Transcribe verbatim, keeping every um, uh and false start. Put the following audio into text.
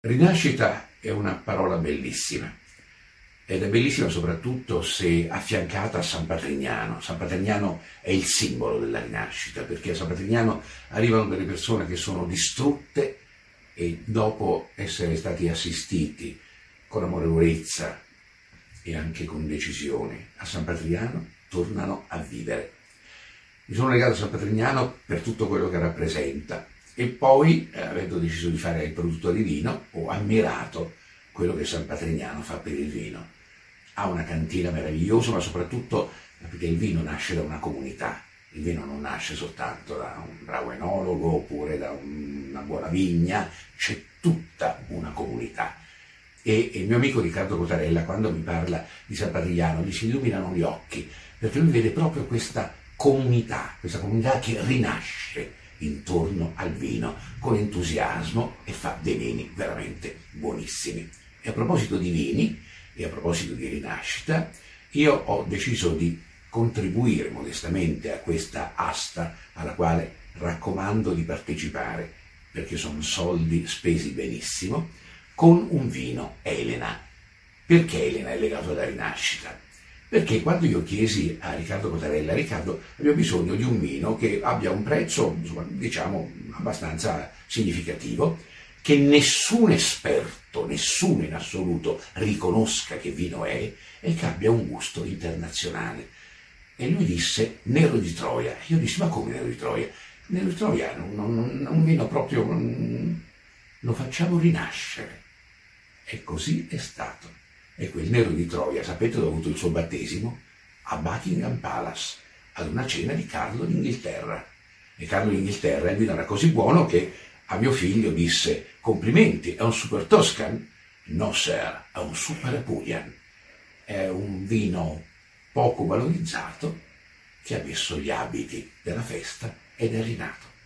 Rinascita è una parola bellissima, ed è bellissima soprattutto se affiancata a San Patrignano. San Patrignano è il simbolo della rinascita, perché a San Patrignano arrivano delle persone che sono distrutte e dopo essere stati assistiti con amorevolezza e anche con decisione a San Patrignano tornano a vivere. Mi sono legato a San Patrignano per tutto quello che rappresenta e poi, eh, avendo deciso di fare il produttore di vino, ho ammirato quello che San Patrignano fa per il vino. Ha una cantina meravigliosa, ma soprattutto perché il vino nasce da una comunità. Il vino non nasce soltanto da un bravo enologo oppure da un, una buona vigna, c'è tutta una comunità. E, e il mio amico Riccardo Cotarella, quando mi parla di San Patrignano, mi si illuminano gli occhi, perché lui vede proprio questa comunità, questa comunità che rinasce intorno al vino con entusiasmo e fa dei vini veramente buonissimi. E a proposito di vini e a proposito di rinascita, io ho deciso di contribuire modestamente a questa asta, alla quale raccomando di partecipare perché sono soldi spesi benissimo, con un vino Elena. Perché Elena è legato alla rinascita? Perché quando io chiesi a Riccardo Cotarella, Riccardo, abbiamo bisogno di un vino che abbia un prezzo, insomma, diciamo, abbastanza significativo, che nessun esperto, nessuno in assoluto riconosca che vino è e che abbia un gusto internazionale. E lui disse Nero di Troia. Io dissi, ma come Nero di Troia? Nero di Troia è un vino proprio, non, lo facciamo rinascere. E così è stato. E quel Nero di Troia, sapete, ha avuto il suo battesimo a Buckingham Palace, ad una cena di Carlo d'Inghilterra. E Carlo d'Inghilterra, il vino era così buono che a mio figlio disse: complimenti, è un super Toscan? No, sir, è un super Apulian. È un vino poco valorizzato che ha messo gli abiti della festa ed è rinato.